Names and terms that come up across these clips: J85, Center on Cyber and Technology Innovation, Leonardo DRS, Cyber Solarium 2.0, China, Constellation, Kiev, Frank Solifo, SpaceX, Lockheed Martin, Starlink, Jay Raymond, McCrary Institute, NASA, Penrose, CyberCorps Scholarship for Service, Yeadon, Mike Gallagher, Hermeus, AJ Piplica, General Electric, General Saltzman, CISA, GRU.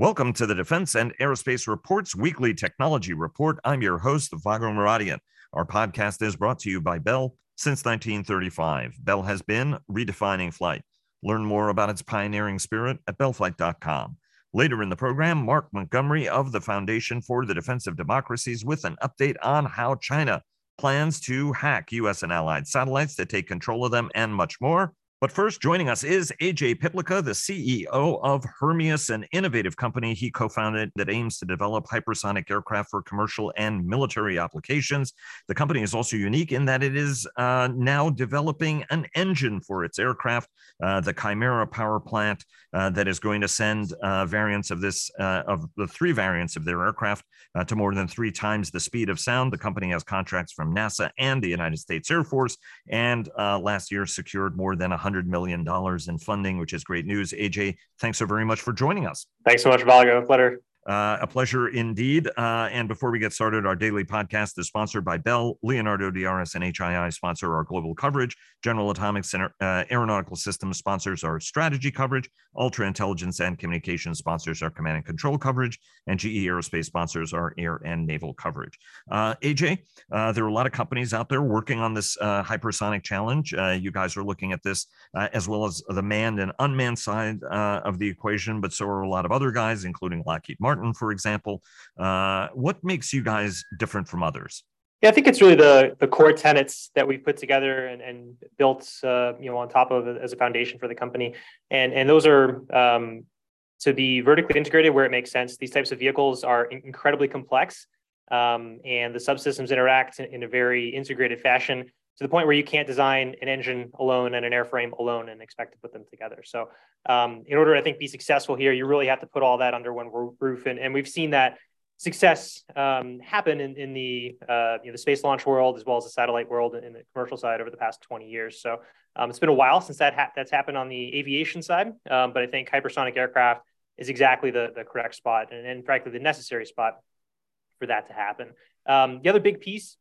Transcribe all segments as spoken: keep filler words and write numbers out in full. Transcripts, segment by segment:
Welcome to the Defense and Aerospace Report's weekly technology report. I'm your host, Vago Muradian. Our podcast is brought to you by Bell since nineteen thirty-five. Bell has been redefining flight. Learn more about its pioneering spirit at bell flight dot com. Later in the program, Mark Montgomery of the Foundation for the Defense of Democracies with an update on how China plans to hack U S and allied satellites to take control of them and much more. But first, joining us is A J Piplica, the C E O of Hermeus, an innovative company he co-founded that aims to develop hypersonic aircraft for commercial and military applications. The company is also unique in that it is uh, now developing an engine for its aircraft, uh, the Chimera power plant uh, that is going to send uh, variants of this, uh, of the three variants of their aircraft uh, to more than three times the speed of sound. The company has contracts from NASA and the United States Air Force, and uh, last year secured more than one hundred million dollars in funding, which is great news. A J, thanks so very much for joining us. Thanks so much, Vago. Pleasure. Uh, a pleasure indeed. Uh, and before we get started, our daily podcast is sponsored by Bell. Leonardo D R S and H I I sponsor our global coverage. General Atomics and uh, Aeronautical Systems sponsors our strategy coverage. Ultra Intelligence and Communications sponsors our command and control coverage. And G E Aerospace sponsors our air and naval coverage. Uh, A J, uh, there are a lot of companies out there working on this uh, hypersonic challenge. Uh, you guys are looking at this uh, as well as the manned and unmanned side uh, of the equation, but so are a lot of other guys, including Lockheed Martin. Martin, for example. Uh, what makes you guys different from others? Yeah, I think it's really the the core tenets that we put together and, and built, uh, you know, on top of as a foundation for the company, and and those are um, to be vertically integrated where it makes sense. These types of vehicles are incredibly complex, um, and the subsystems interact in, in a very integrated fashion, to the point where you can't design an engine alone and an airframe alone and expect to put them together. So um, in order to, I think, be successful here, you really have to put all that under one roof. And, and we've seen that success um, happen in, in the, uh, you know, the space launch world, as well as the satellite world and the commercial side over the past twenty years. So um, it's been a while since that ha- that's happened on the aviation side. Um, but I think hypersonic aircraft is exactly the, the correct spot and, and frankly, the necessary spot for that to happen. Um, the other big piece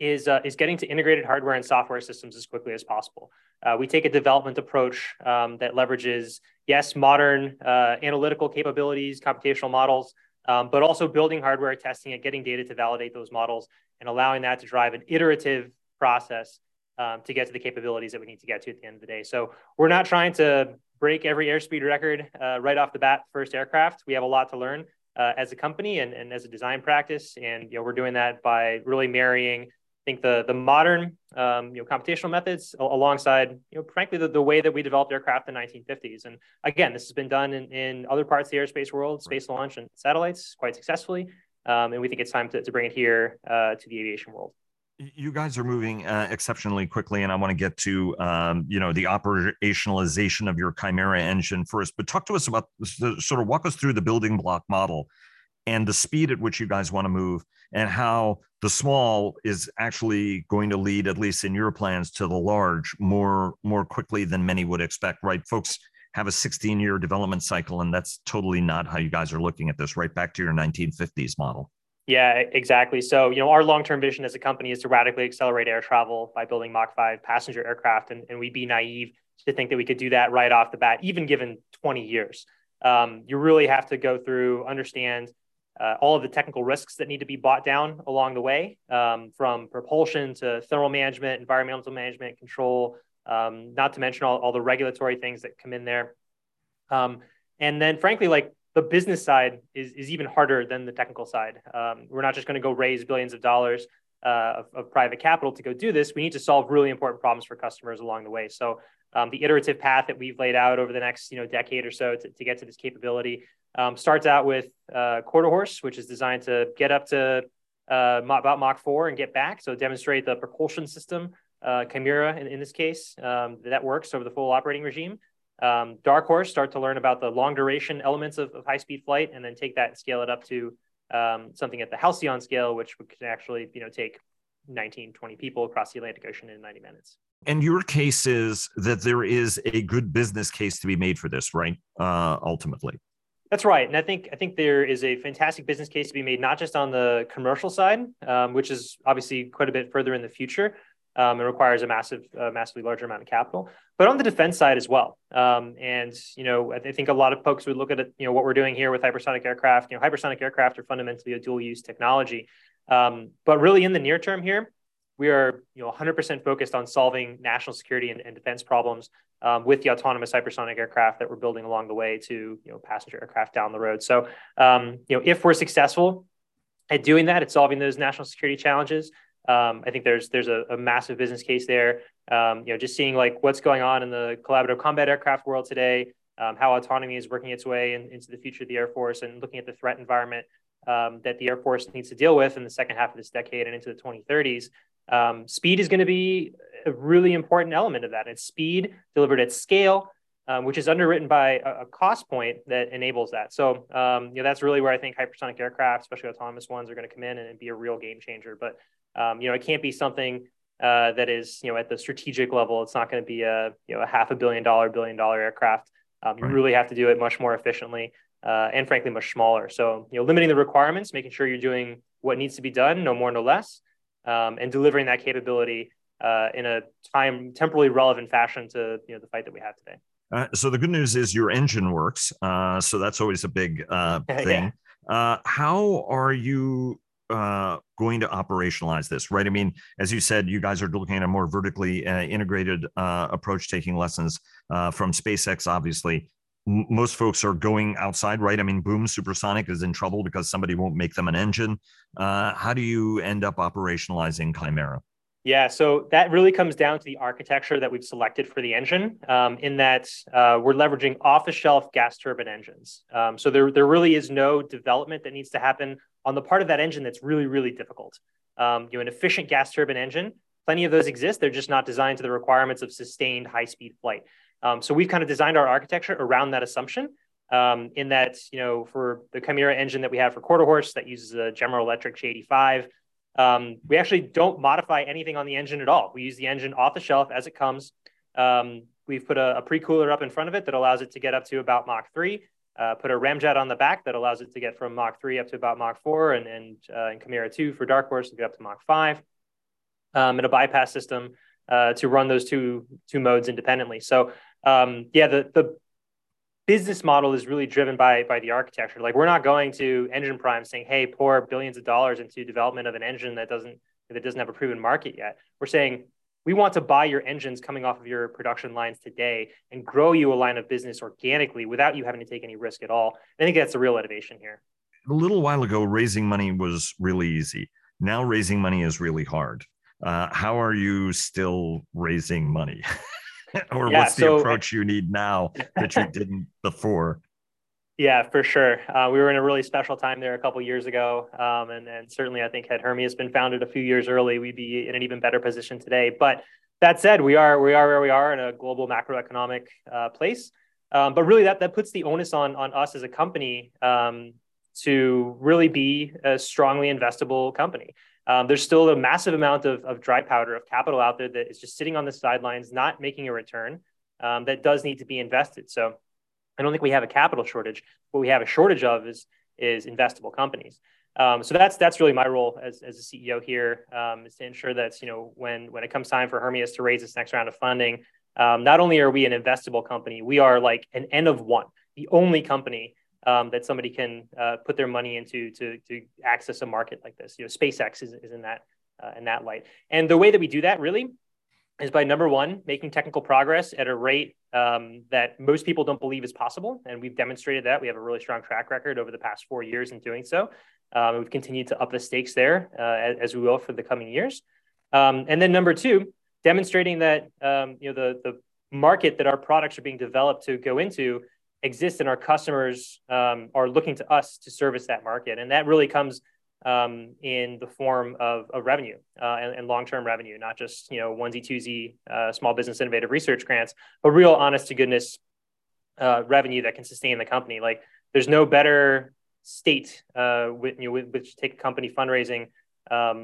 is uh, is getting to integrated hardware and software systems as quickly as possible. Uh, we take a development approach um, that leverages, yes, modern uh, analytical capabilities, computational models, um, but also building hardware, testing it, getting data to validate those models, and allowing that to drive an iterative process um, to get to the capabilities that we need to get to at the end of the day. So we're not trying to break every airspeed record uh, right off the bat, first aircraft. We have a lot to learn uh, as a company and, and as a design practice. And you know, we're doing that by really marrying, I think, the the modern um, you know, computational methods alongside, you know, frankly, the, the way that we developed aircraft in the nineteen fifties. And again, this has been done in, in other parts of the aerospace world, space launch and satellites, quite successfully. Um, and we think it's time to, to bring it here uh, to the aviation world. You guys are moving uh, exceptionally quickly, and I want to get to um, you know, the operationalization of your Chimera engine first. But talk to us about, sort of walk us through the building block model and the speed at which you guys want to move, and how the small is actually going to lead, at least in your plans, to the large more, more quickly than many would expect, right? Folks have a sixteen-year development cycle, and that's totally not how you guys are looking at this, right back to your nineteen fifties model. Yeah, exactly. So, you know, our long-term vision as a company is to radically accelerate air travel by building Mach five passenger aircraft, and, and we'd be naive to think that we could do that right off the bat, even given twenty years. Um, you really have to go through, understand Uh, all of the technical risks that need to be bought down along the way, um, from propulsion to thermal management, environmental management, control, um, not to mention all, all the regulatory things that come in there. Um, and then frankly, like, the business side is, is even harder than the technical side. Um, we're not just going to go raise billions of dollars uh, of, of private capital to go do this. We need to solve really important problems for customers along the way. So um, the iterative path that we've laid out over the next, you know, decade or so to, to get to this capability Um, starts out with uh, quarter horse, which is designed to get up to uh, about Mach four and get back. So demonstrate the propulsion system, uh, Chimera in, in this case, um, that works over the full operating regime. Um, dark horse, start to learn about the long duration elements of, of high-speed flight, and then take that and scale it up to um, something at the Halcyon scale, which can actually, you know, take nineteen, twenty people across the Atlantic Ocean in ninety minutes. And your case is that there is a good business case to be made for this, right? Uh, ultimately. That's right. And I think I think there is a fantastic business case to be made, not just on the commercial side, um, which is obviously quite a bit further in the future, Um, it requires a massive, uh, massively larger amount of capital, but on the defense side as well. Um, and, you know, I, th- I think a lot of folks would look at, it, you know, what we're doing here with hypersonic aircraft. You know, hypersonic aircraft are fundamentally a dual use technology. Um, but really in the near term here, we are, you know, one hundred percent focused on solving national security and, and defense problems um, with the autonomous hypersonic aircraft that we're building along the way to, you know, passenger aircraft down the road. So, um, you know, if we're successful at doing that, at solving those national security challenges, Um, I think there's there's a, a massive business case there. Um, you know, just seeing like what's going on in the collaborative combat aircraft world today, um, how autonomy is working its way in, into the future of the Air Force, and looking at the threat environment um, that the Air Force needs to deal with in the second half of this decade and into the twenty thirties. Um, speed is going to be a really important element of that. It's speed delivered at scale, um, which is underwritten by a, a cost point that enables that. So, um, you know, that's really where I think hypersonic aircraft, especially autonomous ones, are going to come in and, and be a real game changer. But Um, you know, it can't be something uh, that is, you know, at the strategic level. It's not going to be a, you know, a half a billion dollar, billion dollar aircraft. Um, you right. really have to do it much more efficiently uh, and frankly, much smaller. So, you know, limiting the requirements, making sure you're doing what needs to be done, no more, no less, um, and delivering that capability uh, in a time temporally relevant fashion to, you know, the fight that we have today. Uh, so the good news is your engine works. Uh, so that's always a big uh, thing. yeah. uh, how are you Uh, going to operationalize this, right? I mean, as you said, you guys are looking at a more vertically uh, integrated uh, approach, taking lessons uh, from SpaceX, obviously. M- most folks are going outside, right? I mean, Boom Supersonic is in trouble because somebody won't make them an engine. Uh, how do you end up operationalizing Chimera? Yeah, so that really comes down to the architecture that we've selected for the engine, um, in that uh, we're leveraging off-the-shelf gas turbine engines. Um, so there, there really is no development that needs to happen on the part of that engine that's really, really difficult. Um, you know, an efficient gas turbine engine, plenty of those exist. They're just not designed to the requirements of sustained high-speed flight. Um, so we've kind of designed our architecture around that assumption. Um, in that, you know, for the Chimera engine that we have for quarter horse that uses a General Electric J eighty-five. Um, we actually don't modify anything on the engine at all. We use the engine off the shelf as it comes. Um, we've put a, a pre-cooler up in front of it that allows it to get up to about Mach three, uh, put a ramjet on the back that allows it to get from Mach three up to about Mach four, and, and, uh, and Chimera two for Dark Horse to get up to Mach five, um, and a bypass system uh, to run those two, two modes independently. So um, yeah, the, the business model is really driven by, by the architecture. Like, we're not going to engine prime saying, hey, pour billions of dollars into development of an engine that doesn't, that doesn't have a proven market yet. We're saying, we want to buy your engines coming off of your production lines today and grow you a line of business organically without you having to take any risk at all. And I think that's the real innovation here. A little while ago, raising money was really easy. Now raising money is really hard. Uh, how are you still raising money? Or yeah, what's the so, approach you need now that you didn't before? Yeah, for sure. Uh, we were in a really special time there a couple of years ago. Um, and, and certainly, I think had Hermeus been founded a few years early, we'd be in an even better position today. But that said, we are we are where we are in a global macroeconomic uh, place. Um, but really, that that puts the onus on, on us as a company um, to really be a strongly investable company. Um, there's still a massive amount of, of dry powder of capital out there that is just sitting on the sidelines, not making a return, um, that does need to be invested. So I don't think we have a capital shortage. What we have a shortage of is is investable companies. Um, so that's that's really my role as as a C E O here, um, is to ensure that, you know, when when it comes time for Hermeus to raise this next round of funding, um, not only are we an investable company, we are like an N of one, the only company Um, that somebody can uh, put their money into to to access a market like this. You know, SpaceX is, is in that uh, in that light. And the way that we do that really is by, number one, making technical progress at a rate um, that most people don't believe is possible. And we've demonstrated that. We have a really strong track record over the past four years in doing so. Um, we've continued to up the stakes there, uh, as we will for the coming years. Um, and then number two, demonstrating that um, you know the the market that our products are being developed to go into exists, and our customers um, are looking to us to service that market. And that really comes um, in the form of, of revenue uh, and, and long-term revenue, not just, you know, onesie, twosie, uh, small business innovative research grants, but real honest-to-goodness uh, revenue that can sustain the company. Like, there's no better state uh, with, you know, with which to take company fundraising um,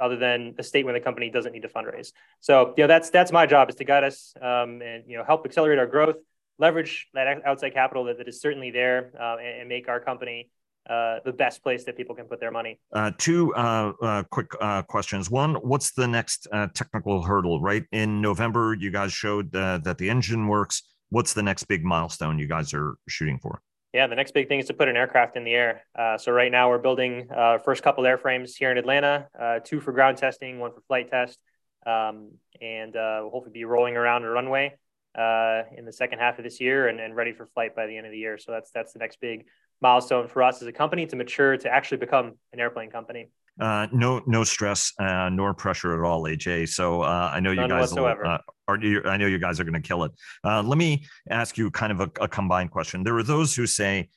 other than a state when the company doesn't need to fundraise. So, you know, that's that's my job, is to guide us um, and, you know, help accelerate our growth, leverage that outside capital that, that is certainly there, uh, and, and make our company uh, the best place that people can put their money. Uh, two uh, uh, quick uh, questions. One, what's the next uh, technical hurdle, right? In November, you guys showed uh, that the engine works. What's the next big milestone you guys are shooting for? Yeah, the next big thing is to put an aircraft in the air. Uh, so right now we're building uh, first couple airframes here in Atlanta, uh, two for ground testing, one for flight test, um, and uh, we'll hopefully be rolling around a runway uh, in the second half of this year and, and ready for flight by the end of the year. So that's that's the next big milestone for us as a company to mature to actually become an airplane company. Uh, no, no stress uh, nor pressure at all, A J. So uh, I know you None guys will, uh, are. I know you guys are going to kill it. Uh, let me ask you kind of a, a combined question. There are those who say,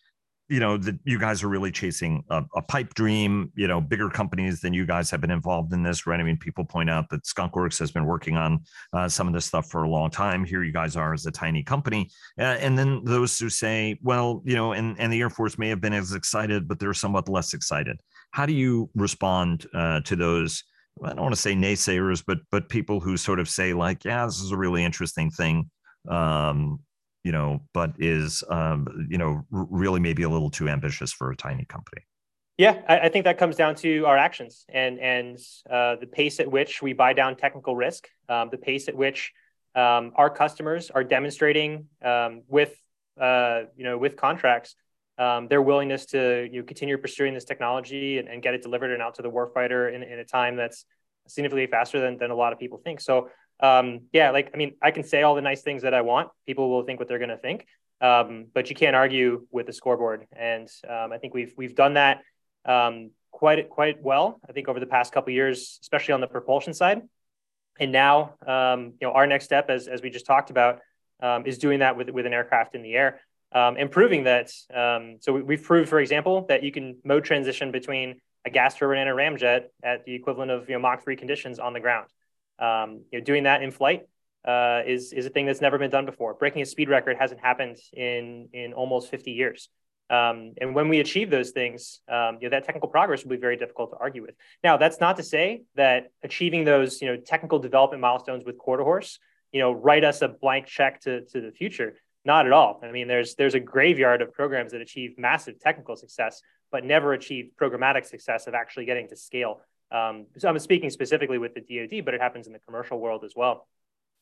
you know, that you guys are really chasing a, a pipe dream. You know, bigger companies than you guys have been involved in this. Right? I mean, people point out that Skunk Works has been working on uh, some of this stuff for a long time. Here, you guys are as a tiny company. Uh, and then those who say, well, you know, and and the Air Force may have been as excited, but they're somewhat less excited. How do you respond uh, to those? I don't want to say naysayers, but but people who sort of say like, yeah, this is a really interesting thing, um, you know, but is um, you know really maybe a little too ambitious for a tiny company. Yeah, I, I think that comes down to our actions and and uh, the pace at which we buy down technical risk, um, the pace at which um, our customers are demonstrating um, with uh, you know with contracts. Um, their willingness to you know, continue pursuing this technology and, and get it delivered and out to the warfighter in, in a time that's significantly faster than, than a lot of people think. So um, yeah, like, I mean, I can say all the nice things that I want. People will think what they're going to think, um, but you can't argue with the scoreboard. And um, I think we've we've done that um, quite quite well, I think, over the past couple of years, especially on the propulsion side. And now, um, you know, our next step, as, as we just talked about, um, is doing that with, with an aircraft in the air. Um, and proving that, um, so we, we've proved, for example, that you can mode transition between a gas turbine and a ramjet at the equivalent of you know, Mach three conditions on the ground. Um, you know, doing that in flight uh, is, is a thing that's never been done before. Breaking a speed record hasn't happened in, in almost fifty years. Um, and when we achieve those things, um, you know, that technical progress will be very difficult to argue with. Now, that's not to say that achieving those you know, technical development milestones with Quarter Horse, you know, write us a blank check to, to the future. Not at all. I mean, there's there's a graveyard of programs that achieve massive technical success, but never achieve programmatic success of actually getting to scale. Um, so I'm speaking specifically with the D O D, but it happens in the commercial world as well.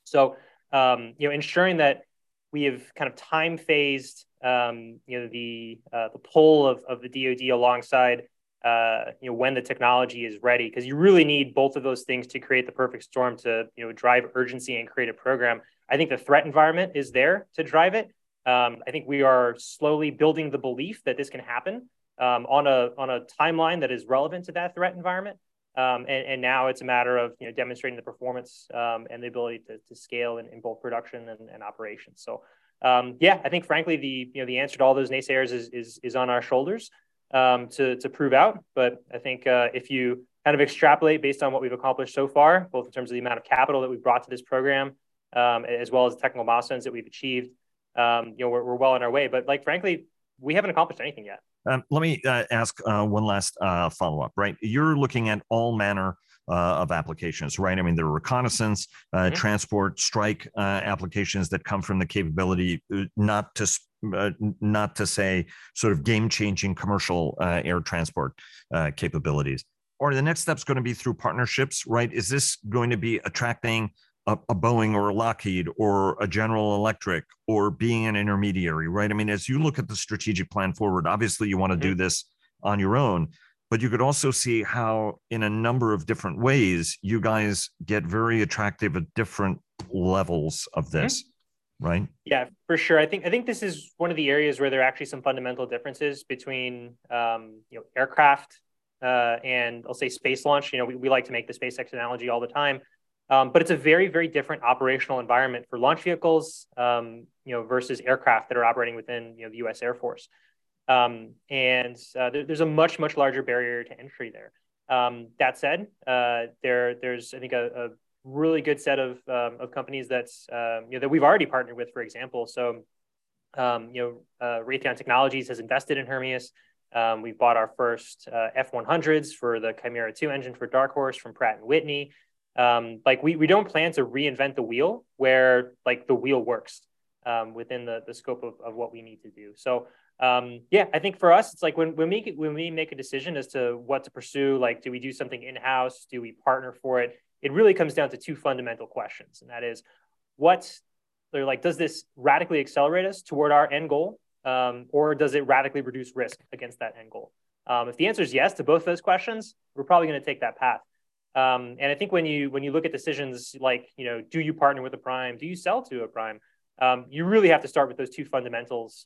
So, um, you know, ensuring that we have kind of time phased, um, you know, the uh, the pull of, of the D O D alongside, uh, you know, when the technology is ready, because you really need both of those things to create the perfect storm to, you know, drive urgency and create a program. I think the threat environment is there to drive it. Um, I think we are slowly building the belief that this can happen um, on a on a timeline that is relevant to that threat environment. Um, and, and now it's a matter of you know, demonstrating the performance um, and the ability to, to scale in, in both production and, and operations. So um, yeah, I think frankly the you know the answer to all those naysayers is is, is on our shoulders um, to to prove out. But I think uh, if you kind of extrapolate based on what we've accomplished so far, both in terms of the amount of capital that we've brought to this program. Um, as well as the technical milestones that we've achieved, um, you know, we're, we're well on our way. But like, frankly, we haven't accomplished anything yet. Um, let me uh, ask uh, one last uh, follow-up, right? You're looking at all manner uh, of applications, right? I mean, there are reconnaissance, uh, mm-hmm. transport, strike uh, applications that come from the capability, not to uh, not to say sort of game-changing commercial uh, air transport uh, capabilities. Or the next step's going to be through partnerships, right? Is this going to be attracting a Boeing or a Lockheed or a General Electric or being an intermediary, right? I mean, as you look at the strategic plan forward, obviously you want to do this on your own, but you could also see how in a number of different ways, you guys get very attractive at different levels of this, mm-hmm. right? Yeah, for sure. I think I think this is one of the areas where there are actually some fundamental differences between um, you know, aircraft uh, and I'll say space launch. You know, we, we like to make the SpaceX analogy all the time. Um, but it's a very, very different operational environment for launch vehicles, um, you know, versus aircraft that are operating within you know, the U S Air Force. Um, and uh, there, there's a much, much larger barrier to entry there. Um, that said, uh, there, there's, I think, a, a really good set of, um, of companies that's, uh, you know, that we've already partnered with, for example. So, um, you know, uh, Raytheon Technologies has invested in Hermeus. Um, we bought our first uh, F one hundreds for the Chimera two engine for Dark Horse from Pratt and Whitney. Um, like we, we don't plan to reinvent the wheel where like the wheel works um, within the, the scope of, of what we need to do. So um, yeah, I think for us, it's like when, when we when we make a decision as to what to pursue, like, do we do something in-house? Do we partner for it? It really comes down to two fundamental questions. And that is, what, they're like, does this radically accelerate us toward our end goal? Um, or does it radically reduce risk against that end goal? Um, if the answer is yes to both of those questions, we're probably going to take that path. Um, and I think when you when you look at decisions like, you know, do you partner with a prime? Do you sell to a prime? Um, you really have to start with those two fundamentals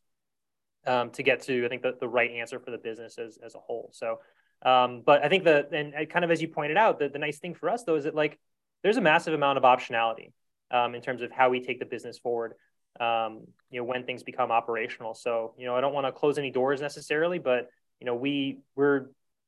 um, to get to, I think, the, the right answer for the business as, as a whole. So, um, but I think that, and kind of as you pointed out, the, the nice thing for us, though, is that, like, there's a massive amount of optionality um, in terms of how we take the business forward, um, you know, when things become operational. So, you know, I don't want to close any doors necessarily, but, you know, we we're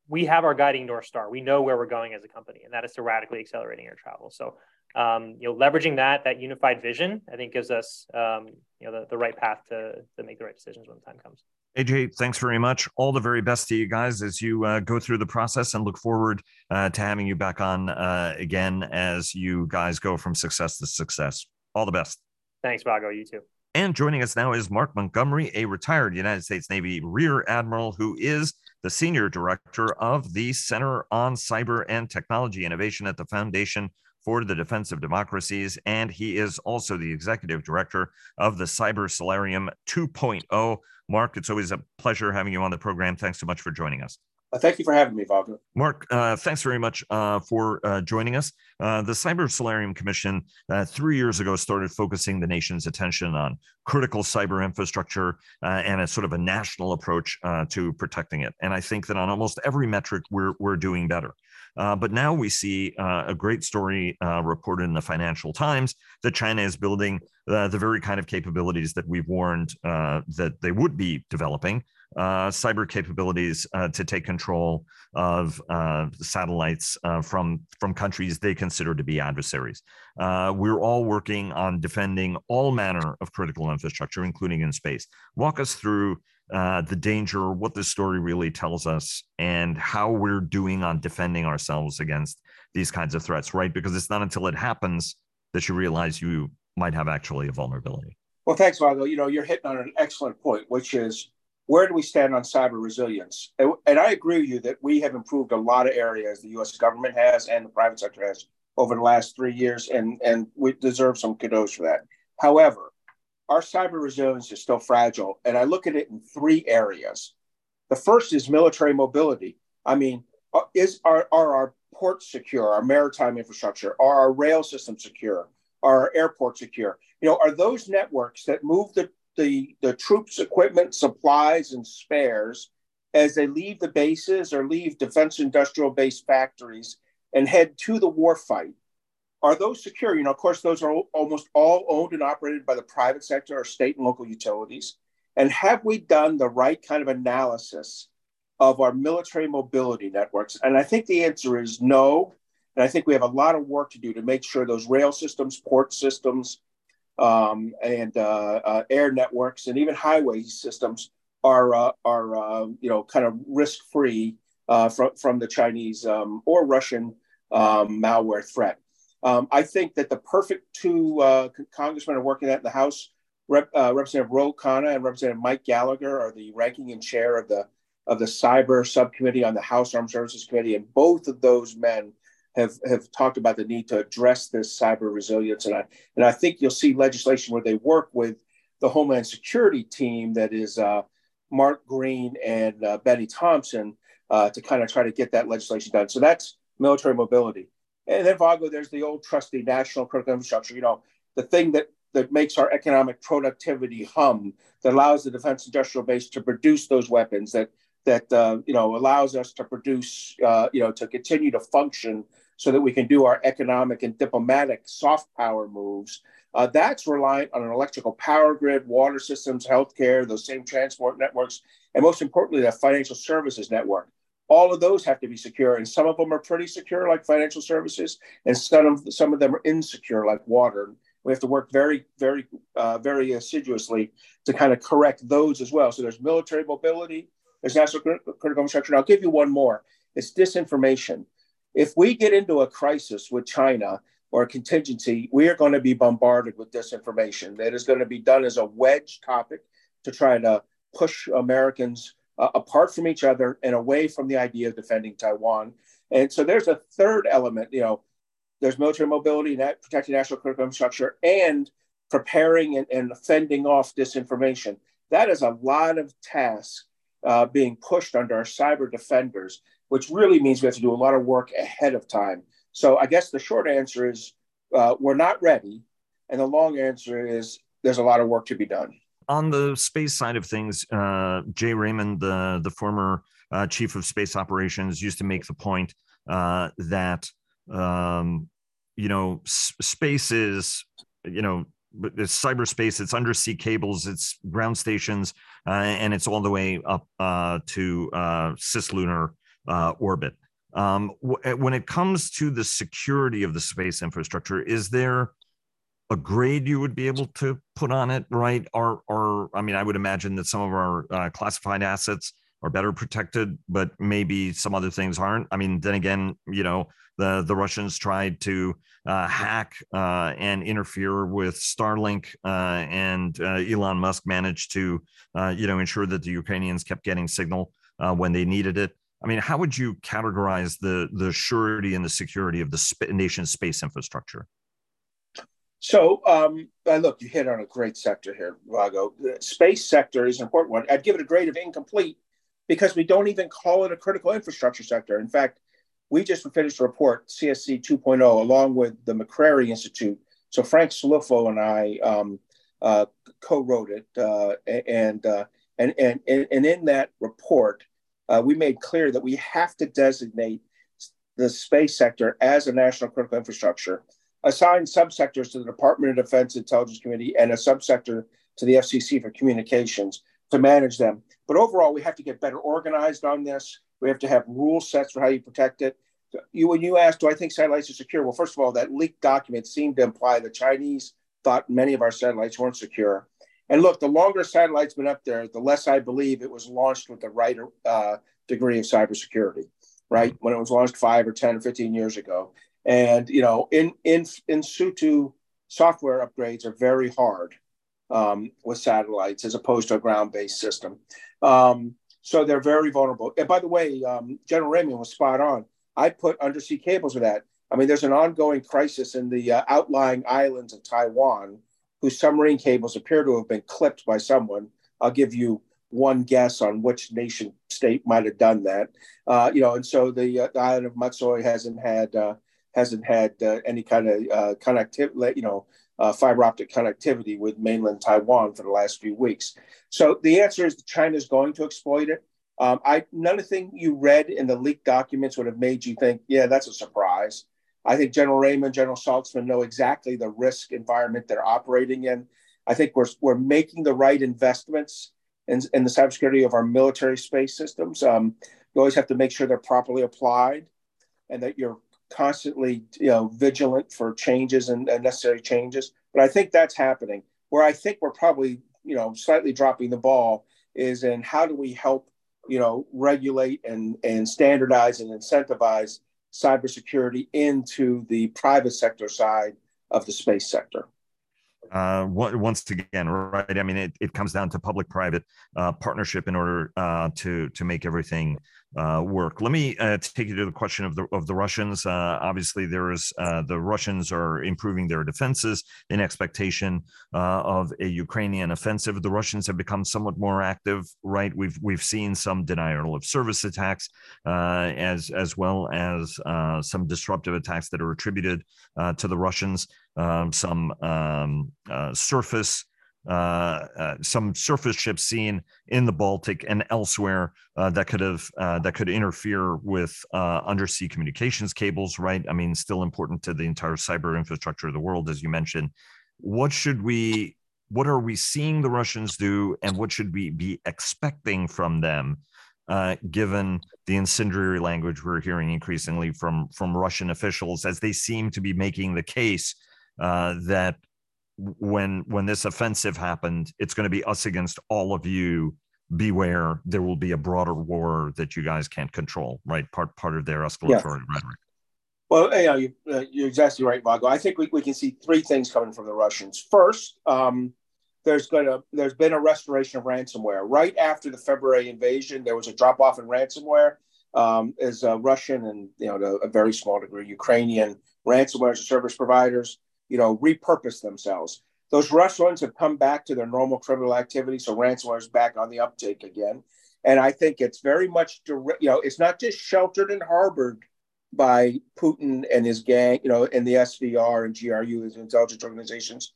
we have our guiding North Star. We know where we're going as a company, and that is to radically accelerating air travel. So, um, you know, leveraging that, that unified vision, I think gives us, um, you know, the, the right path to, to make the right decisions when the time comes. A J, thanks very much. All the very best to you guys as you uh, go through the process, and look forward uh, to having you back on uh, again as you guys go from success to success. All the best. Thanks, Vago. You too. And joining us now is Mark Montgomery, a retired United States Navy Rear Admiral who is the Senior Director of the Center on Cyber and Technology Innovation at the Foundation for the Defense of Democracies. And he is also the Executive Director of the Cyber Solarium two point oh. Mark, it's always a pleasure having you on the program. Thanks so much for joining us. Thank you for having me, Vago. Mark, uh, thanks very much uh, for uh, joining us. Uh, the Cyber Solarium Commission uh, three years ago started focusing the nation's attention on critical cyber infrastructure uh, and a sort of a national approach uh, to protecting it. And I think that on almost every metric, we're, we're doing better. Uh, but now we see uh, a great story uh, reported in the Financial Times that China is building uh, the very kind of capabilities that we've warned uh, that they would be developing. Uh, cyber capabilities uh, to take control of uh, satellites uh, from, from countries they consider to be adversaries. Uh, we're all working on defending all manner of critical infrastructure, including in space. Walk us through uh, the danger, what this story really tells us, and how we're doing on defending ourselves against these kinds of threats, right? Because it's not until it happens that you realize you might have actually a vulnerability. Well, thanks, Vago. You know, you're hitting on an excellent point, which is, where do we stand on cyber resilience? And, and I agree with you that we have improved a lot of areas, the U S government has and the private sector has over the last three years, and, and we deserve some kudos for that. However, our cyber resilience is still fragile, and I look at it in three areas. The first is military mobility. I mean, is are, are our ports secure, our maritime infrastructure, are our rail system secure, are our airports secure? You know, are those networks that move the The, the troops, equipment, supplies, and spares as they leave the bases or leave defense industrial base factories and head to the warfight, are those secure? You know, of course, those are almost all owned and operated by the private sector or state and local utilities. And have we done the right kind of analysis of our military mobility networks? And I think the answer is no. And I think we have a lot of work to do to make sure those rail systems, port systems, Um, and uh, uh, air networks and even highway systems are uh, are uh, you know kind of risk free uh, from from the Chinese um, or Russian um, malware threat. Um, I think that the perfect two uh, congressmen are working at in the House. Rep, uh, Representative Ro Khanna and Representative Mike Gallagher are the ranking and chair of the of the Cyber Subcommittee on the House Armed Services Committee, and both of those men have have talked about the need to address this cyber resilience. And I, and I think you'll see legislation where they work with the Homeland Security team, that is uh, Mark Green and uh, Betty Thompson, uh, to kind of try to get that legislation done. So that's military mobility. And then, Vago, there's the old trusty national critical infrastructure, you know, the thing that, that makes our economic productivity hum, that allows the defense industrial base to produce those weapons, that that, uh, you know, allows us to produce, uh, you know, to continue to function so that we can do our economic and diplomatic soft power moves. Uh, that's reliant on an electrical power grid, water systems, healthcare, those same transport networks, and most importantly, that financial services network. All of those have to be secure, and some of them are pretty secure, like financial services, and some of, some of them are insecure, like water. We have to work very, very, uh, very assiduously to kind of correct those as well. So there's military mobility, there's national critical infrastructure. And I'll give you one more. It's disinformation. If we get into a crisis with China or a contingency, we are going to be bombarded with disinformation. That is going to be done as a wedge topic to try to push Americans uh, apart from each other and away from the idea of defending Taiwan. And so there's a third element, you know, there's military mobility, that protecting national critical infrastructure, and preparing and, and fending off disinformation. That is a lot of tasks uh, being pushed under our cyber defenders, which really means we have to do a lot of work ahead of time. So I guess the short answer is uh, we're not ready. And the long answer is there's a lot of work to be done. On the space side of things, uh, Jay Raymond, the, the former uh, chief of space operations, used to make the point uh, that, um, you know, s- space is, you know, it's cyberspace, it's undersea cables, it's ground stations, uh, and it's all the way up uh, to uh, cislunar uh, orbit. Um, w- when it comes to the security of the space infrastructure, is there a grade you would be able to put on it, right? Or, or I mean, I would imagine that some of our uh, classified assets are better protected, but maybe some other things aren't. I mean, then again, you know, the, the Russians tried to uh, hack uh, and interfere with Starlink, uh, and uh, Elon Musk managed to, uh, you know, ensure that the Ukrainians kept getting signal uh, when they needed it. I mean, how would you categorize the, the surety and the security of the sp- nation's space infrastructure? So, um, look, you hit on a great sector here, Vago. The space sector is an important one. I'd give it a grade of incomplete, because we don't even call it a critical infrastructure sector. In fact, we just finished a report, C S C two point oh, along with the McCrary Institute. So Frank Solifo and I um, uh, co-wrote it. Uh, and, uh, and, and, and in that report, uh, we made clear that we have to designate the space sector as a national critical infrastructure, assign subsectors to the Department of Defense Intelligence Committee and a subsector to the F C C for communications, to manage them. But overall, we have to get better organized on this. We have to have rule sets for how you protect it. You, when you asked, do I think satellites are secure? Well, first of all, that leaked document seemed to imply the Chinese thought many of our satellites weren't secure. And look, the longer satellites been up there, the less I believe it was launched with the right uh, degree of cybersecurity, right? When it was launched five or ten or fifteen years ago. And, you know, in, in, in situ software upgrades are very hard. Um, with satellites as opposed to a ground-based system. Um, so they're very vulnerable. And by the way, um, General Raymond was spot on. I put undersea cables with that. I mean, there's an ongoing crisis in the uh, outlying islands of Taiwan, whose submarine cables appear to have been clipped by someone. I'll give you one guess on which nation state might have done that. Uh, you know, and so the, uh, the island of Matsui hasn't had uh, hasn't had uh, any kind of uh, connectivity, you know, Uh, fiber optic connectivity with mainland Taiwan for the last few weeks. So the answer is China's going to exploit it. Um, I, none of the thing you read in the leaked documents would have made you think, yeah, that's a surprise. I think General Raymond, General Saltzman know exactly the risk environment they're operating in. I think we're, we're making the right investments in, in the cybersecurity of our military space systems. Um, you always have to make sure they're properly applied and that you're constantly, you know, vigilant for changes and necessary changes. But I think that's happening. Where I think we're probably, you know, slightly dropping the ball is in how do we help, you know, regulate and, and standardize and incentivize cybersecurity into the private sector side of the space sector. Uh, once again, right? I mean, it, it comes down to public-private uh, partnership in order uh, to to make everything uh, work. Let me uh, take you to the question of the of the Russians. Uh, obviously, there is uh, the Russians are improving their defenses in expectation uh, of a Ukrainian offensive. The Russians have become somewhat more active, right? We've we've seen some denial of service attacks, uh, as as well as uh, some disruptive attacks that are attributed uh, to the Russians. Um, some um, uh, surface, uh, uh, some surface ships seen in the Baltic and elsewhere uh, that could have uh, that could interfere with uh, undersea communications cables. Right? I mean, still important to the entire cyber infrastructure of the world, as you mentioned. What should we? What are we seeing the Russians do, and what should we be expecting from them, uh, given the incendiary language we're hearing increasingly from from Russian officials, as they seem to be making the case Uh, that when when this offensive happened, it's going to be us against all of you. Beware, there will be a broader war that you guys can't control, right? Part part of their escalatory yeah. rhetoric. Well, you know, you, uh, you're exactly right, Vago. I think we, we can see three things coming from the Russians. First, um, there's going to there's been a restoration of ransomware. Right after the February invasion, there was a drop off in ransomware. Um, as uh, Russian and you know to a very small degree Ukrainian ransomware as a service providers, you know, repurpose themselves. Those Russians have come back to their normal criminal activity, so ransomware is back on the uptake again. And I think it's very much, you know, it's not just sheltered and harbored by Putin and his gang, you know, and the S V R and G R U, his intelligence organizations.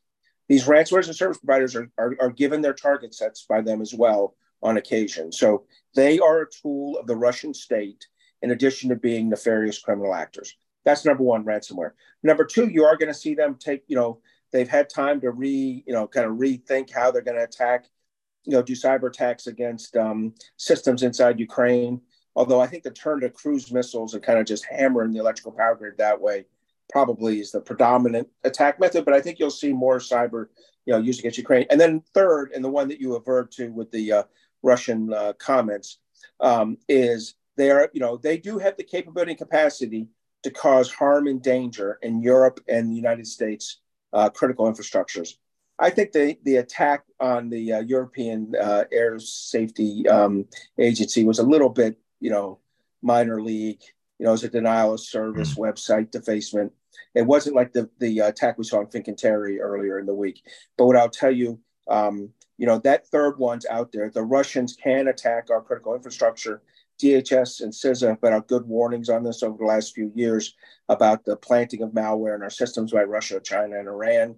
These ransomware and service providers are, are, are given their target sets by them as well on occasion. So they are a tool of the Russian state in addition to being nefarious criminal actors. That's number one, ransomware. Number two, you are going to see them take, you know, they've had time to re, you know, kind of rethink how they're going to attack, you know, do cyber attacks against um, systems inside Ukraine. Although I think the turn to cruise missiles and kind of just hammering the electrical power grid that way probably is the predominant attack method, but I think you'll see more cyber, you know, used against Ukraine. And then third, and the one that you averred to with the uh, Russian uh, comments, um, is they are, you know, they do have the capability and capacity to cause harm and danger in Europe and the United States uh, critical infrastructures. I think the, the attack on the uh, European uh, Air Safety um, Agency was a little bit, you know, minor league. You know, it was a denial of service mm-hmm. website defacement. It wasn't like the, the attack we saw on Fincantieri earlier in the week. But what I'll tell you, um, you know, that third one's out there. The Russians can attack our critical infrastructure. D H S and CISA have put out good warnings on this over the last few years about the planting of malware in our systems by Russia, China, and Iran.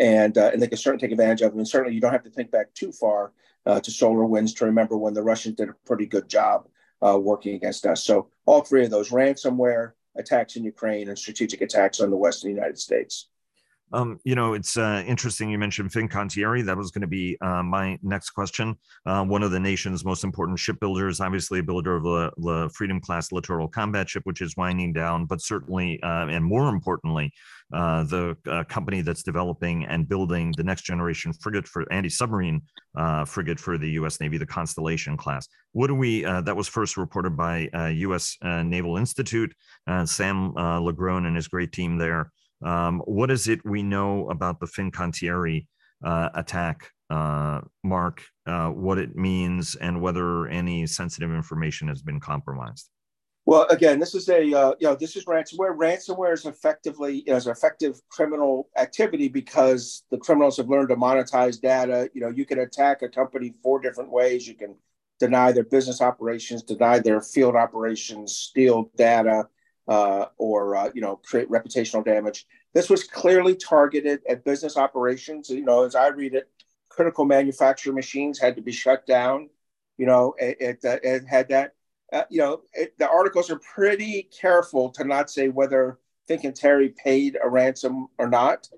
And, uh, and they can certainly take advantage of them. And certainly you don't have to think back too far uh, to solar winds to remember when the Russians did a pretty good job uh, working against us. So all three of those, ransomware, attacks in Ukraine, and strategic attacks on the Western United States. Um, you know, it's uh, interesting you mentioned Fincantieri. That was going to be uh, my next question. Uh, one of the nation's most important shipbuilders, obviously a builder of the, the Freedom-class littoral combat ship, which is winding down, but certainly, uh, and more importantly, uh, the uh, company that's developing and building the next generation frigate for anti-submarine uh, frigate for the U S Navy, the Constellation class. What do we, uh, that was first reported by uh, U S Uh, Naval Institute, uh, Sam uh, Legrone and his great team there. Um, what is it we know about the Fincantieri uh, attack, uh, Mark, uh, what it means, and whether any sensitive information has been compromised? Well, again, this is a uh, you know this is ransomware. Ransomware is effectively you know, is an effective criminal activity because the criminals have learned to monetize data. You know, you can attack a company four different ways. You can deny their business operations, deny their field operations, steal data. Uh, or, uh, you know, create reputational damage. This was clearly targeted at business operations. You know, as I read it, critical manufacturing machines had to be shut down, you know, it, it, it had that. Uh, you know, it, the articles are pretty careful to not say whether Fincantieri paid a ransom or not.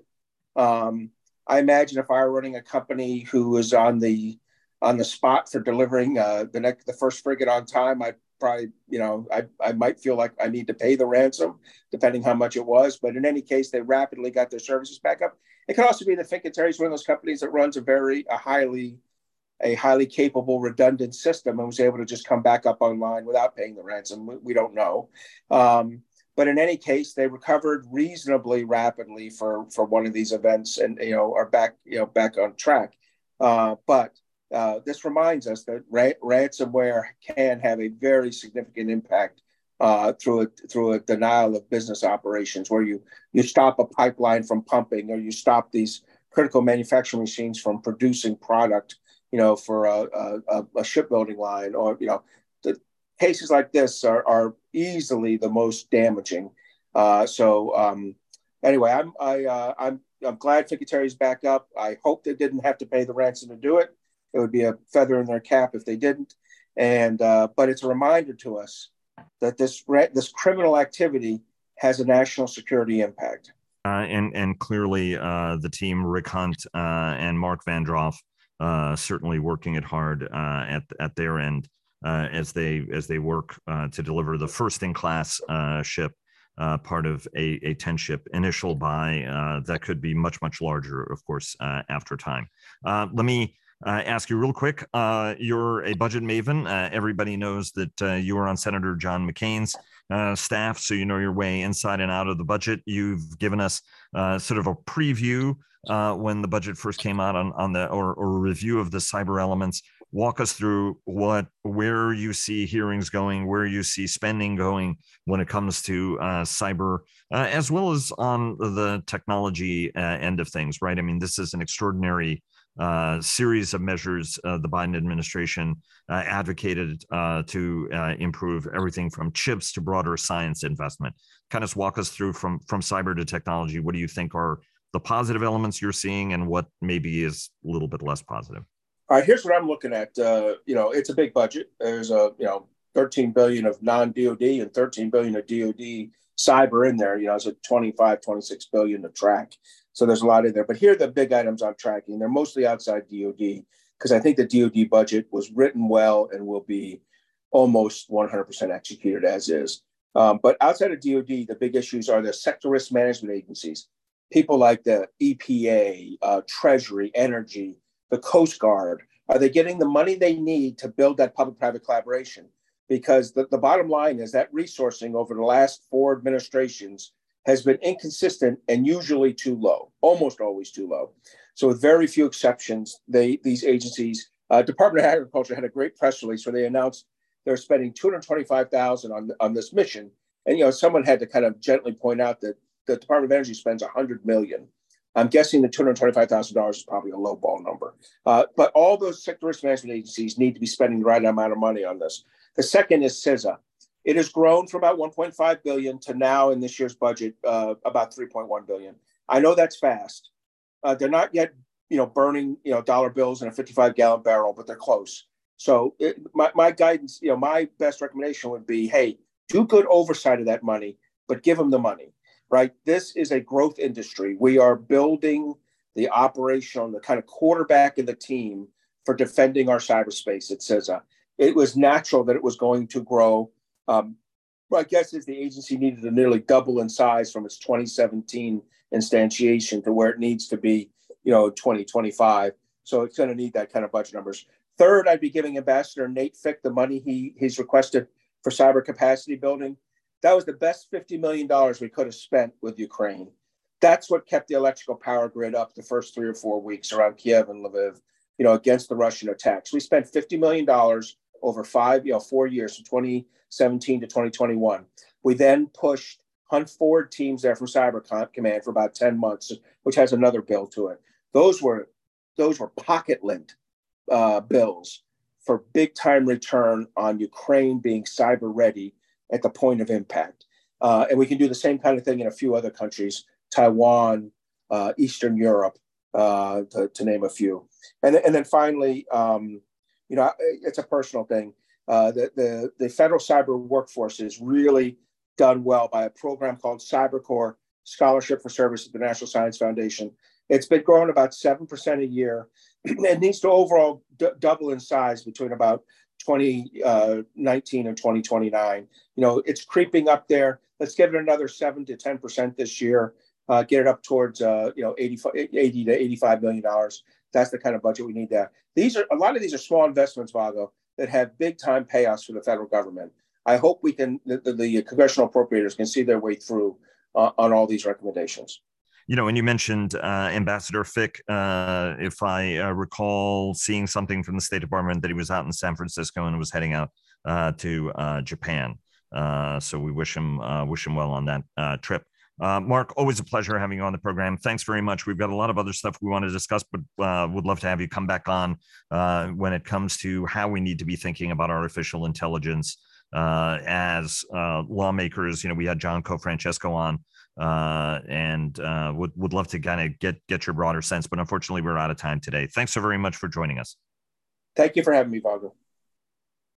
Um, I imagine if I were running a company who was on the on the spot for delivering uh, the, next, the first frigate on time, I'd probably, you know, I, I might feel like I need to pay the ransom, depending how much it was. But in any case, they rapidly got their services back up. It could also be that Fincantieri is one of those companies that runs a very a highly a highly capable, redundant system and was able to just come back up online without paying the ransom. We, we don't know. Um, but in any case, they recovered reasonably rapidly for for one of these events and, you know, are back, you know, back on track. Uh, but Uh, this reminds us that ra- ransomware can have a very significant impact uh, through a, through a denial of business operations, where you you stop a pipeline from pumping, or you stop these critical manufacturing machines from producing product, you know, for a, a, a shipbuilding line, or you know, the cases like this are, are easily the most damaging. Uh, so um, anyway, I'm I uh, I'm I'm glad Fincantieri's back up. I hope they didn't have to pay the ransom to do it. It would be a feather in their cap if they didn't. And uh, but it's a reminder to us that this this criminal activity has a national security impact. Uh, and and clearly, uh, the team Rick Hunt uh, and Mark Vandroff uh, certainly working it hard uh, at at their end uh, as they as they work uh, to deliver the first in class uh, ship, uh, part of a, a ten ship initial buy uh, that could be much much larger, of course, uh, after time. Uh, let me. uh, ask you real quick. Uh, you're a budget maven. Uh, everybody knows that uh, you were on Senator John McCain's uh, staff, so you know your way inside and out of the budget. You've given us uh, sort of a preview uh, when the budget first came out on, on the or, or a review of the cyber elements. Walk us through what, where you see hearings going, where you see spending going when it comes to uh, cyber, uh, as well as on the technology uh, end of things, right? I mean, this is an extraordinary uh, series of measures uh, the Biden administration uh, advocated uh, to uh, improve everything from chips to broader science investment. Kind of walk us through from, from cyber to technology. What do you think are the positive elements you're seeing and what maybe is a little bit less positive? All right, here's what I'm looking at. Uh, you know, it's a big budget. There's a, you know, thirteen billion of non-D O D and thirteen billion of D O D cyber in there. You know, it's a twenty-five, twenty-six billion to track. So there's a lot in there. But here are the big items I'm tracking. They're mostly outside D O D because I think the D O D budget was written well and will be almost one hundred percent executed as is. Um, but outside of D O D, the big issues are the sector risk management agencies, people like the E P A, uh, Treasury, Energy, the Coast Guard. Are they getting the money they need to build that public-private collaboration? Because the, the bottom line is that resourcing over the last four administrations has been inconsistent and usually too low, almost always too low. So with very few exceptions, they, these agencies, uh, Department of Agriculture had a great press release where they announced they're spending two hundred twenty-five thousand dollars on, on this mission. And, you know, someone had to kind of gently point out that the Department of Energy spends one hundred million dollars. I'm guessing the two hundred twenty-five thousand dollars is probably a low ball number. Uh, but all those sector risk management agencies need to be spending the right amount of money on this. The second is CISA. It has grown from about one point five billion dollars to now in this year's budget, uh, about three point one billion dollars. I know that's fast. Uh, they're not yet, you know, burning, you know, dollar bills in a fifty-five gallon barrel, but they're close. So it, my, my guidance, you know, my best recommendation would be, hey, do good oversight of that money, but give them the money. Right. This is a growth industry. We are building the operation, the kind of quarterback in the team for defending our cyberspace at CISA. It was natural that it was going to grow. Um, my guess is the agency needed to nearly double in size from its twenty seventeen instantiation to where it needs to be, you know, twenty twenty-five. So it's going to need that kind of budget numbers. Third, I'd be giving Ambassador Nate Fick the money he he's requested for cyber capacity building. That was the best fifty million dollars we could have spent with Ukraine. That's what kept the electrical power grid up the first three or four weeks around Kiev and Lviv, you know, against the Russian attacks. We spent fifty million dollars over five, you know, four years, from twenty seventeen to twenty twenty-one. We then pushed Hunt Forward teams there from Cyber Command for about ten months, which has another bill to it. Those were those were pocket-linked uh, bills for big-time return on Ukraine being cyber-ready at the point of impact. Uh, and we can do the same kind of thing in a few other countries, Taiwan, uh, Eastern Europe, uh, to, to name a few. And, and then finally, um, you know, it's a personal thing. Uh, the, the, the federal cyber workforce is really done well by a program called CyberCorps, Scholarship for Service at the National Science Foundation. It's been growing about seven percent a year. It needs to overall d- double in size between about twenty nineteen and twenty twenty-nine. You know, it's creeping up there. Let's give it another seven to ten percent this year, uh, get it up towards, uh, you know, eighty to eighty-five million dollars. That's the kind of budget we need there. These are, a lot of these are small investments, Vago, that have big time payoffs for the federal government. I hope we can, the, the congressional appropriators can see their way through uh, on all these recommendations. You know, and you mentioned uh, Ambassador Fick, uh, if I uh, recall seeing something from the State Department that he was out in San Francisco and was heading out uh, to uh, Japan. Uh, so we wish him uh, wish him well on that uh, trip. Uh, Mark, always a pleasure having you on the program. Thanks very much. We've got a lot of other stuff we want to discuss, but uh, would love to have you come back on uh, when it comes to how we need to be thinking about artificial intelligence uh, as uh, lawmakers. You know, we had John Cofrancesco on. Uh, and uh, would, would love to kind of get, get your broader sense, but unfortunately we're out of time today. Thanks so very much for joining us. Thank you for having me, Vago.